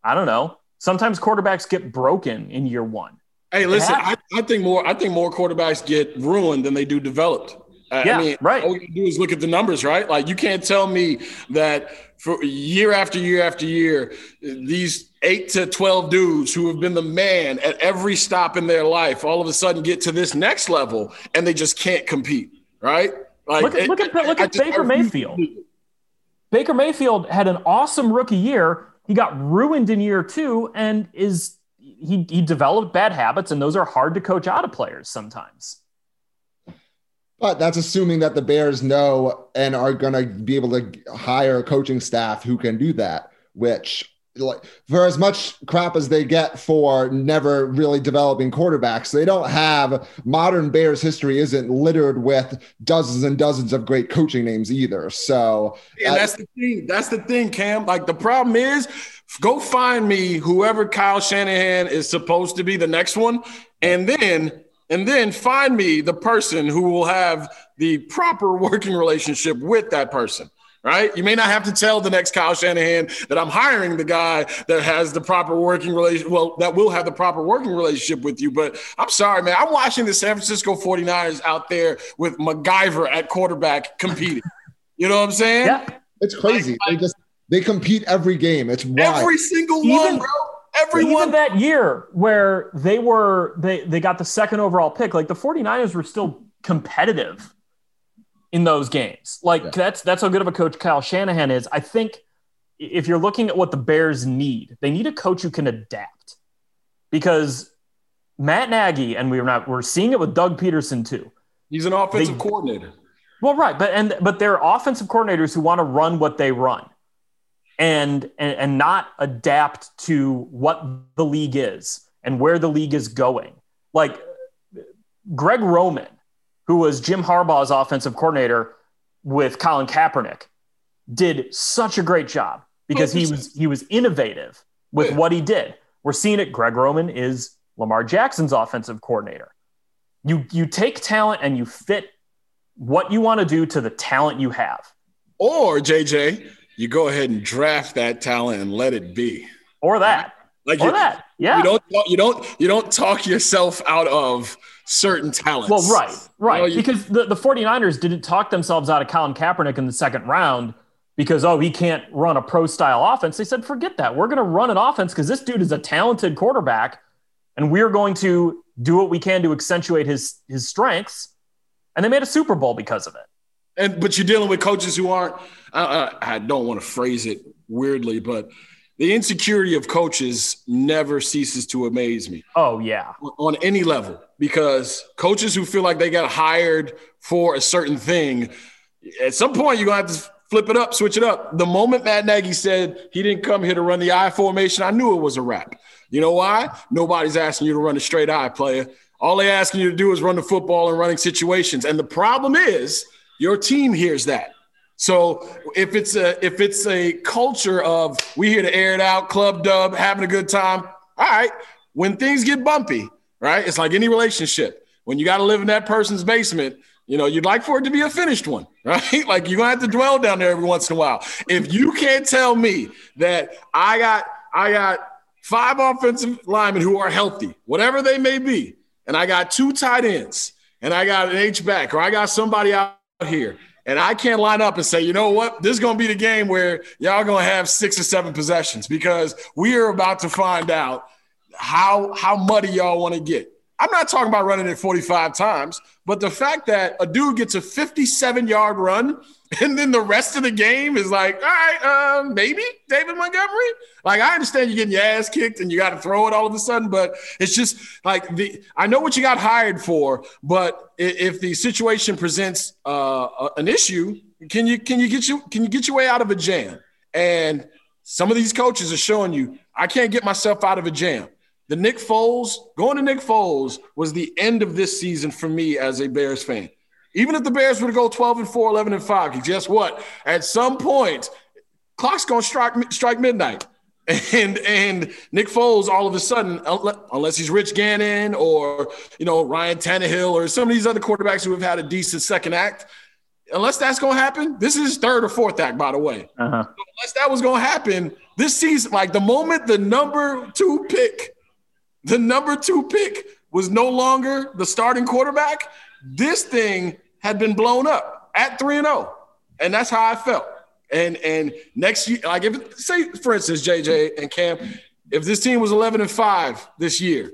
I don't know. Sometimes quarterbacks get broken in year one. Hey, listen, I, I think more I think more quarterbacks get ruined than they do developed. Uh, yeah, I mean, right. All you do is look at the numbers, right? Like, you can't tell me that for year after year after year, these eight to twelve dudes who have been the man at every stop in their life all of a sudden get to this next level and they just can't compete, right? Like, look at, look at, look at just, Baker I, Mayfield. Baker Mayfield had an awesome rookie year. He got ruined in year two and is he he developed bad habits, and those are hard to coach out of players sometimes. But that's assuming that the Bears know and are going to be able to hire a coaching staff who can do that, which, like, for as much crap as they get for never really developing quarterbacks, they don't have modern Bears history isn't littered with dozens and dozens of great coaching names either. So and that's uh, the thing. That's the thing, Cam. Like, the problem is, go find me whoever Kyle Shanahan is supposed to be the next one, and then. And then find me the person who will have the proper working relationship with that person, right? You may not have to tell the next Kyle Shanahan that I'm hiring the guy that has the proper working relationship, well, that will have the proper working relationship with you. But I'm sorry, man. I'm watching the San Francisco forty-niners out there with MacGyver at quarterback competing. You know what I'm saying? Yeah. It's crazy. Like, like, they just they compete every game. It's wild. Every single Even- one, bro. Everyone. Even that year where they were, they, they got the second overall pick, like the forty-niners were still competitive in those games. Like, yeah. that's that's how good of a coach Kyle Shanahan is. I think if you're looking at what the Bears need, they need a coach who can adapt, because Matt Nagy, and we're not, we're seeing it with Doug Peterson too. He's an offensive they, coordinator. Well, right. But, and, but they're offensive coordinators who want to run what they run. And, and and not adapt to what the league is and where the league is going. Like, Greg Roman, who was Jim Harbaugh's offensive coordinator with Colin Kaepernick, did such a great job because he was he was innovative with what he did. We're seeing it. Greg Roman is Lamar Jackson's offensive coordinator. You you take talent and you fit what you want to do to the talent you have. Or, J J, you go ahead and draft that talent and let it be. Or that. Like or you, that. Yeah. You don't, you don't, you don't talk yourself out of certain talents. Well, right, right. You know, you, because the, the 49ers didn't talk themselves out of Colin Kaepernick in the second round because, oh, he can't run a pro-style offense. They said, forget that. We're going to run an offense because this dude is a talented quarterback, and we're going to do what we can to accentuate his his strengths. And they made a Super Bowl because of it. And but you're dealing with coaches who aren't uh, – I don't want to phrase it weirdly, but the insecurity of coaches never ceases to amaze me. Oh, yeah. On any level, because coaches who feel like they got hired for a certain thing, at some point you're going to have to flip it up, switch it up. The moment Matt Nagy said he didn't come here to run the I formation, I knew it was a wrap. You know why? Nobody's asking you to run a straight I, player. All they're asking you to do is run the football and running situations. And the problem is your team hears that. So if it's a if it's a culture of we here to air it out, club dub, having a good time, all right, when things get bumpy, right, it's like any relationship. When you got to live in that person's basement, you know, you'd like for it to be a finished one, right? Like you're going to have to dwell down there every once in a while. If you can't tell me that I got I got five offensive linemen who are healthy, whatever they may be, and I got two tight ends, and I got an H-back, or I got somebody out here, and I can't line up and say, you know what, this is going to be the game where y'all going to have six or seven possessions because we are about to find out how, how muddy y'all want to get. I'm not talking about running it forty-five times, but the fact that a dude gets a fifty-seven-yard run and then the rest of the game is like, all right, um, maybe David Montgomery? Like, I understand you're getting your ass kicked and you got to throw it all of a sudden, but it's just like the – I know what you got hired for, but if the situation presents uh, an issue, can you can you get you can you get your way out of a jam? And some of these coaches are showing you, I can't get myself out of a jam. The Nick Foles, going to Nick Foles was the end of this season for me as a Bears fan. Even if the Bears were to go twelve and four, eleven and five, guess what? At some point, clock's going to strike, strike midnight. And and Nick Foles, all of a sudden, unless he's Rich Gannon or, you know, Ryan Tannehill or some of these other quarterbacks who have had a decent second act, unless that's going to happen, this is third or fourth act, by the way. Uh-huh. Unless that was going to happen, this season, like the moment the number two pick, the number two pick was no longer the starting quarterback. This thing had been blown up at three and zero, and that's how I felt. And and next year, like if say for instance, J J and Cam, if this team was eleven and five this year,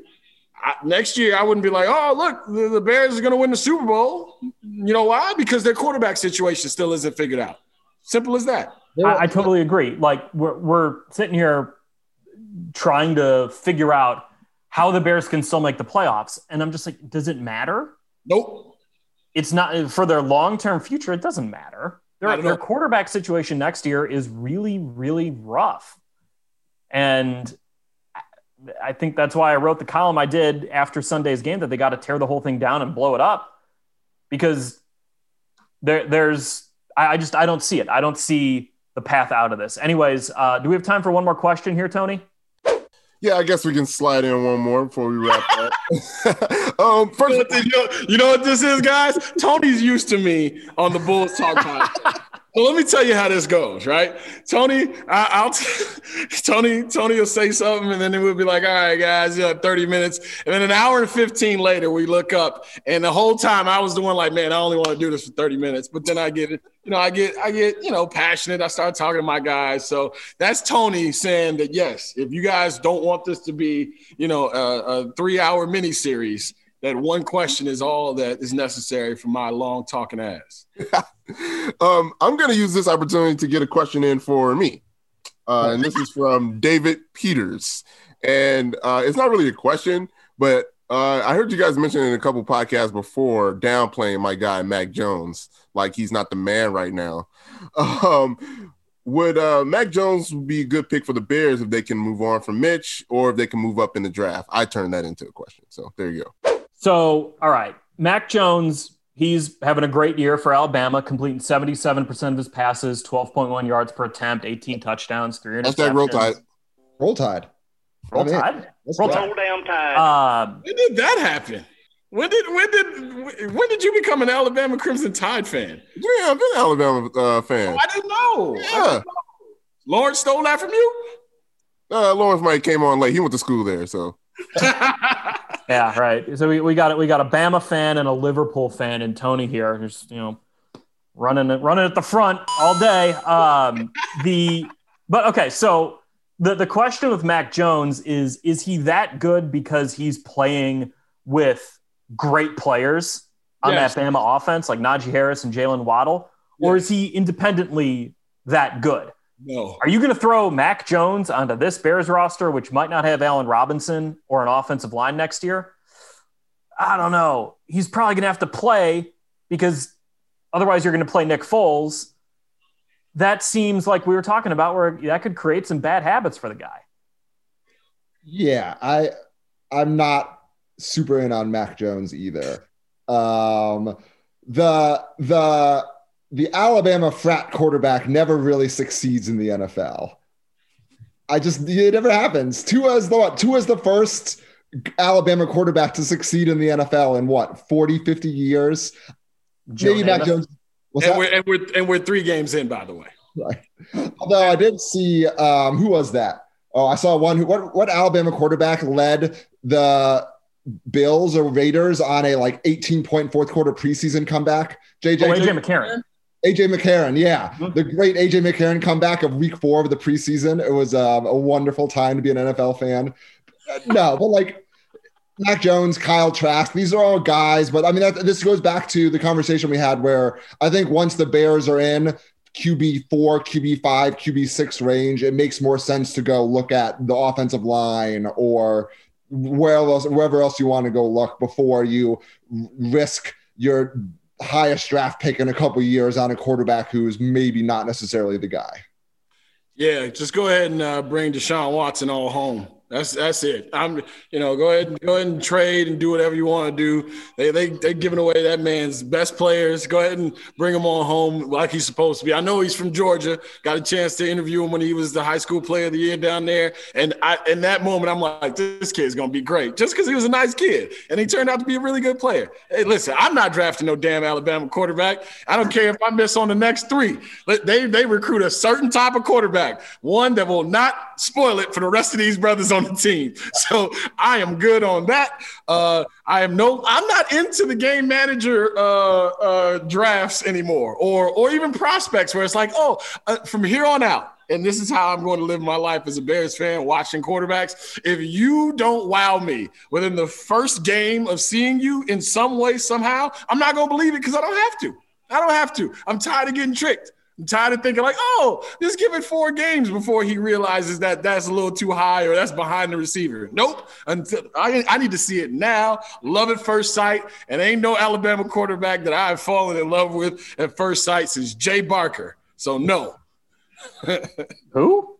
I, next year I wouldn't be like, oh look, the, the Bears are going to win the Super Bowl. You know why? Because their quarterback situation still isn't figured out. Simple as that. I, I totally agree. Like we're we're sitting here trying to figure out how the Bears can still make the playoffs. And I'm just like, does it matter? Nope. It's not for their long-term future. It doesn't matter. Their, their quarterback situation next year is really, really rough. And I think that's why I wrote the column I did after Sunday's game that they got to tear the whole thing down and blow it up because there there's, I just, I don't see it. I don't see the path out of this. Anyways, uh, do we have time for one more question here, Tony? Yeah, I guess we can slide in one more before we wrap up. um, first, you know, you know what this is, guys? Tony's used to me on the Bulls Talk podcast. So let me tell you how this goes, right? Tony, I, I'll t- Tony, Tony will say something, and then we'll be like, all right, guys, you know, thirty minutes. And then an hour and fifteen later, we look up, and the whole time I was the one like, man, I only want to do this for thirty minutes. But then I get it. You know, I get, I get, you know, passionate. I start talking to my guys. So that's Tony saying that, yes, if you guys don't want this to be, you know, a, a three-hour miniseries, that one question is all that is necessary for my long talking ass. um, I'm going to use this opportunity to get a question in for me. Uh, and this is from David Peters. And uh, it's not really a question, but Uh, I heard you guys mention in a couple podcasts before downplaying my guy, Mac Jones, like he's not the man right now. Um, would uh, Mac Jones be a good pick for the Bears if they can move on from Mitch or if they can move up in the draft? I turned that into a question. So there you go. So, all right, Mac Jones, he's having a great year for Alabama, completing seventy-seven percent of his passes, twelve point one yards per attempt, eighteen touchdowns, three interceptions. That's that Roll Tide. Roll Tide. Roll Tide. Roll Tide. Roll Tide. Uh, when did that happen? When did when did when did you become an Alabama Crimson Tide fan? Yeah, I've been an Alabama uh, fan. Oh, I didn't know. Yeah, I didn't know. Lawrence stole that from you. Uh, Lawrence Mike came on late. He went to school there, so. Yeah, right. So we, we got it. We got a Bama fan and a Liverpool fan, and Tony here, who's you know running running at the front all day. Um, the but okay, so the the question with Mac Jones is is he that good because he's playing with great players on yes. that Bama offense, like Najee Harris and Jalen Waddle, yes. or is he independently that good? No. Are you going to throw Mac Jones onto this Bears roster, which might not have Allen Robinson or an offensive line next year? I don't know. He's probably going to have to play because otherwise you're going to play Nick Foles. That seems like we were talking about where that could create some bad habits for the guy. Yeah, I, I'm not super in on Mac Jones either. Um, the the the Alabama frat quarterback never really succeeds in the N F L. I just it never happens. Tua's the what? Tua's the first Alabama quarterback to succeed in the N F L in what forty, fifty years. Maybe Mac Jones. And we're, and we're and we're three games in, by the way. Right. Although I did see um, who was that? Oh, I saw one who what what Alabama quarterback led the Bills or Raiders on a like eighteen point fourth quarter preseason comeback. J J, oh, A J McCarron. A J McCarron, yeah. Mm-hmm. The great A J McCarron comeback of week four of the preseason. It was um, a wonderful time to be an N F L fan. No, but like Mac Jones, Kyle Trask, these are all guys. But I mean, that, this goes back to the conversation we had where I think once the Bears are in Q B four, Q B five, Q B six range, it makes more sense to go look at the offensive line or where else, wherever else you want to go look before you risk your highest draft pick in a couple years on a quarterback who is maybe not necessarily the guy. Yeah, just go ahead and uh, bring Deshaun Watson all home. That's that's it. I'm, you know, go ahead and go ahead and trade and do whatever you want to do. They they they giving away that man's best players. Go ahead and bring him on home like he's supposed to be. I know he's from Georgia. Got a chance to interview him when he was the high school player of the year down there. And I in that moment I'm like, this kid's gonna be great just because he was a nice kid and he turned out to be a really good player. Hey, listen, I'm not drafting no damn Alabama quarterback. I don't care if I miss on the next three. They they recruit a certain type of quarterback, one that will not spoil it for the rest of these brothers on. On the team, so I am good on that. Uh, I am no, I'm not into the game manager uh, uh, drafts anymore, or or even prospects where it's like, oh, uh, from here on out, and this is how I'm going to live my life as a Bears fan, watching quarterbacks. If you don't wow me within the first game of seeing you in some way somehow, I'm not going to believe it because I don't have to. I don't have to. I'm tired of getting tricked. I'm tired of thinking like, oh, just give it four games before he realizes that that's a little too high or that's behind the receiver. Nope. Until I, I need to see it now. Love at first sight. And ain't no Alabama quarterback that I've fallen in love with at first sight since Jay Barker. So no. Who?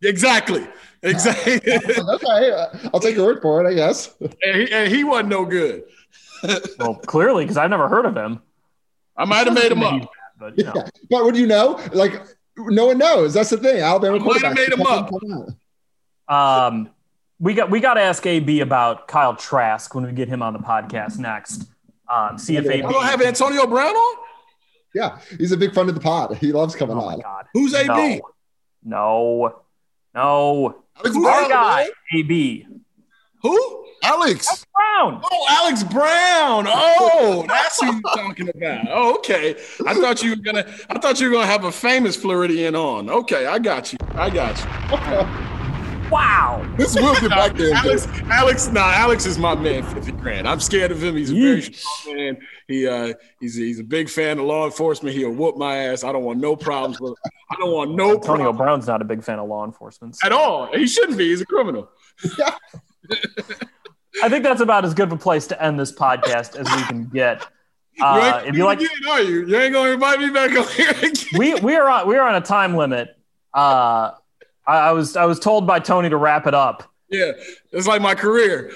Exactly. Exactly. Okay. I'll take your word for it, I guess. And he, and he wasn't no good. Well, clearly, because I've never heard of him. I might have made him up. But, you know. Yeah. But would you know? Like, no one knows. That's the thing. Alabama quarterback made him up. Um, we got we got to ask A B about Kyle Trask when we get him on the podcast next. Um, see if A B. I don't have Antonio Brown on. Yeah, he's a big friend of the pod. He loves coming oh on. God. Who's A B? No, no. Who's our guy? A B. Who? Alex that's Brown. Oh, Alex Brown. Oh, that's who you're talking about. Oh, okay. I thought you were gonna. I thought you were gonna have a famous Floridian on. Okay, I got you. I got you. Wow. This will get back there. Alex, Alex, nah, Alex is my man. Fifty grand. I'm scared of him. He's a very strong man. He, uh, he's he's a big fan of law enforcement. He'll whoop my ass. I don't want no problems with. I don't want no. Antonio problems. Brown's not a big fan of law enforcement so. At all. He shouldn't be. He's a criminal. Yeah. I think that's about as good of a place to end this podcast as we can get. Uh, if you like, are you? You ain't gonna invite me back over here again. We we are on we are on a time limit. Uh, I, I was I was told by Tony to wrap it up. Yeah, it's like my career.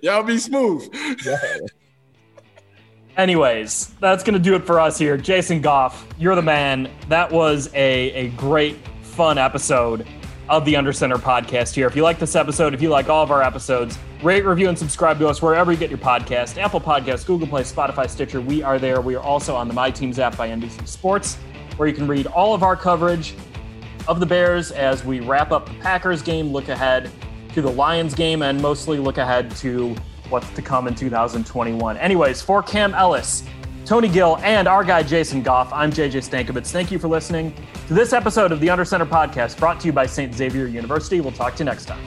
Y'all be smooth. Yeah. Anyways, that's gonna do it for us here. Jason Goff, you're the man. That was a a great fun episode. of the UnderCenter podcast here. If you like this episode, if you like all of our episodes, rate, review, and subscribe to us wherever you get your podcast. Apple Podcasts, Google Play, Spotify, Stitcher. We are there. We are also on the My Teams app by N B C Sports, where you can read all of our coverage of the Bears as we wrap up the Packers game, look ahead to the Lions game, and mostly look ahead to what's to come in two thousand twenty-one. Anyways, for Cam Ellis, Tony Gill, and our guy Jason Goff, I'm J J Stankovitz. Thank you for listening to this episode of the UnderCenter podcast, brought to you by Saint Xavier University. We'll talk to you next time.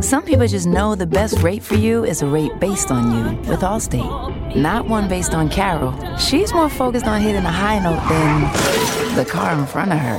Some people just know the best rate for you is a rate based on you with Allstate, not one based on Carol. She's more focused on hitting a high note than the car in front of her.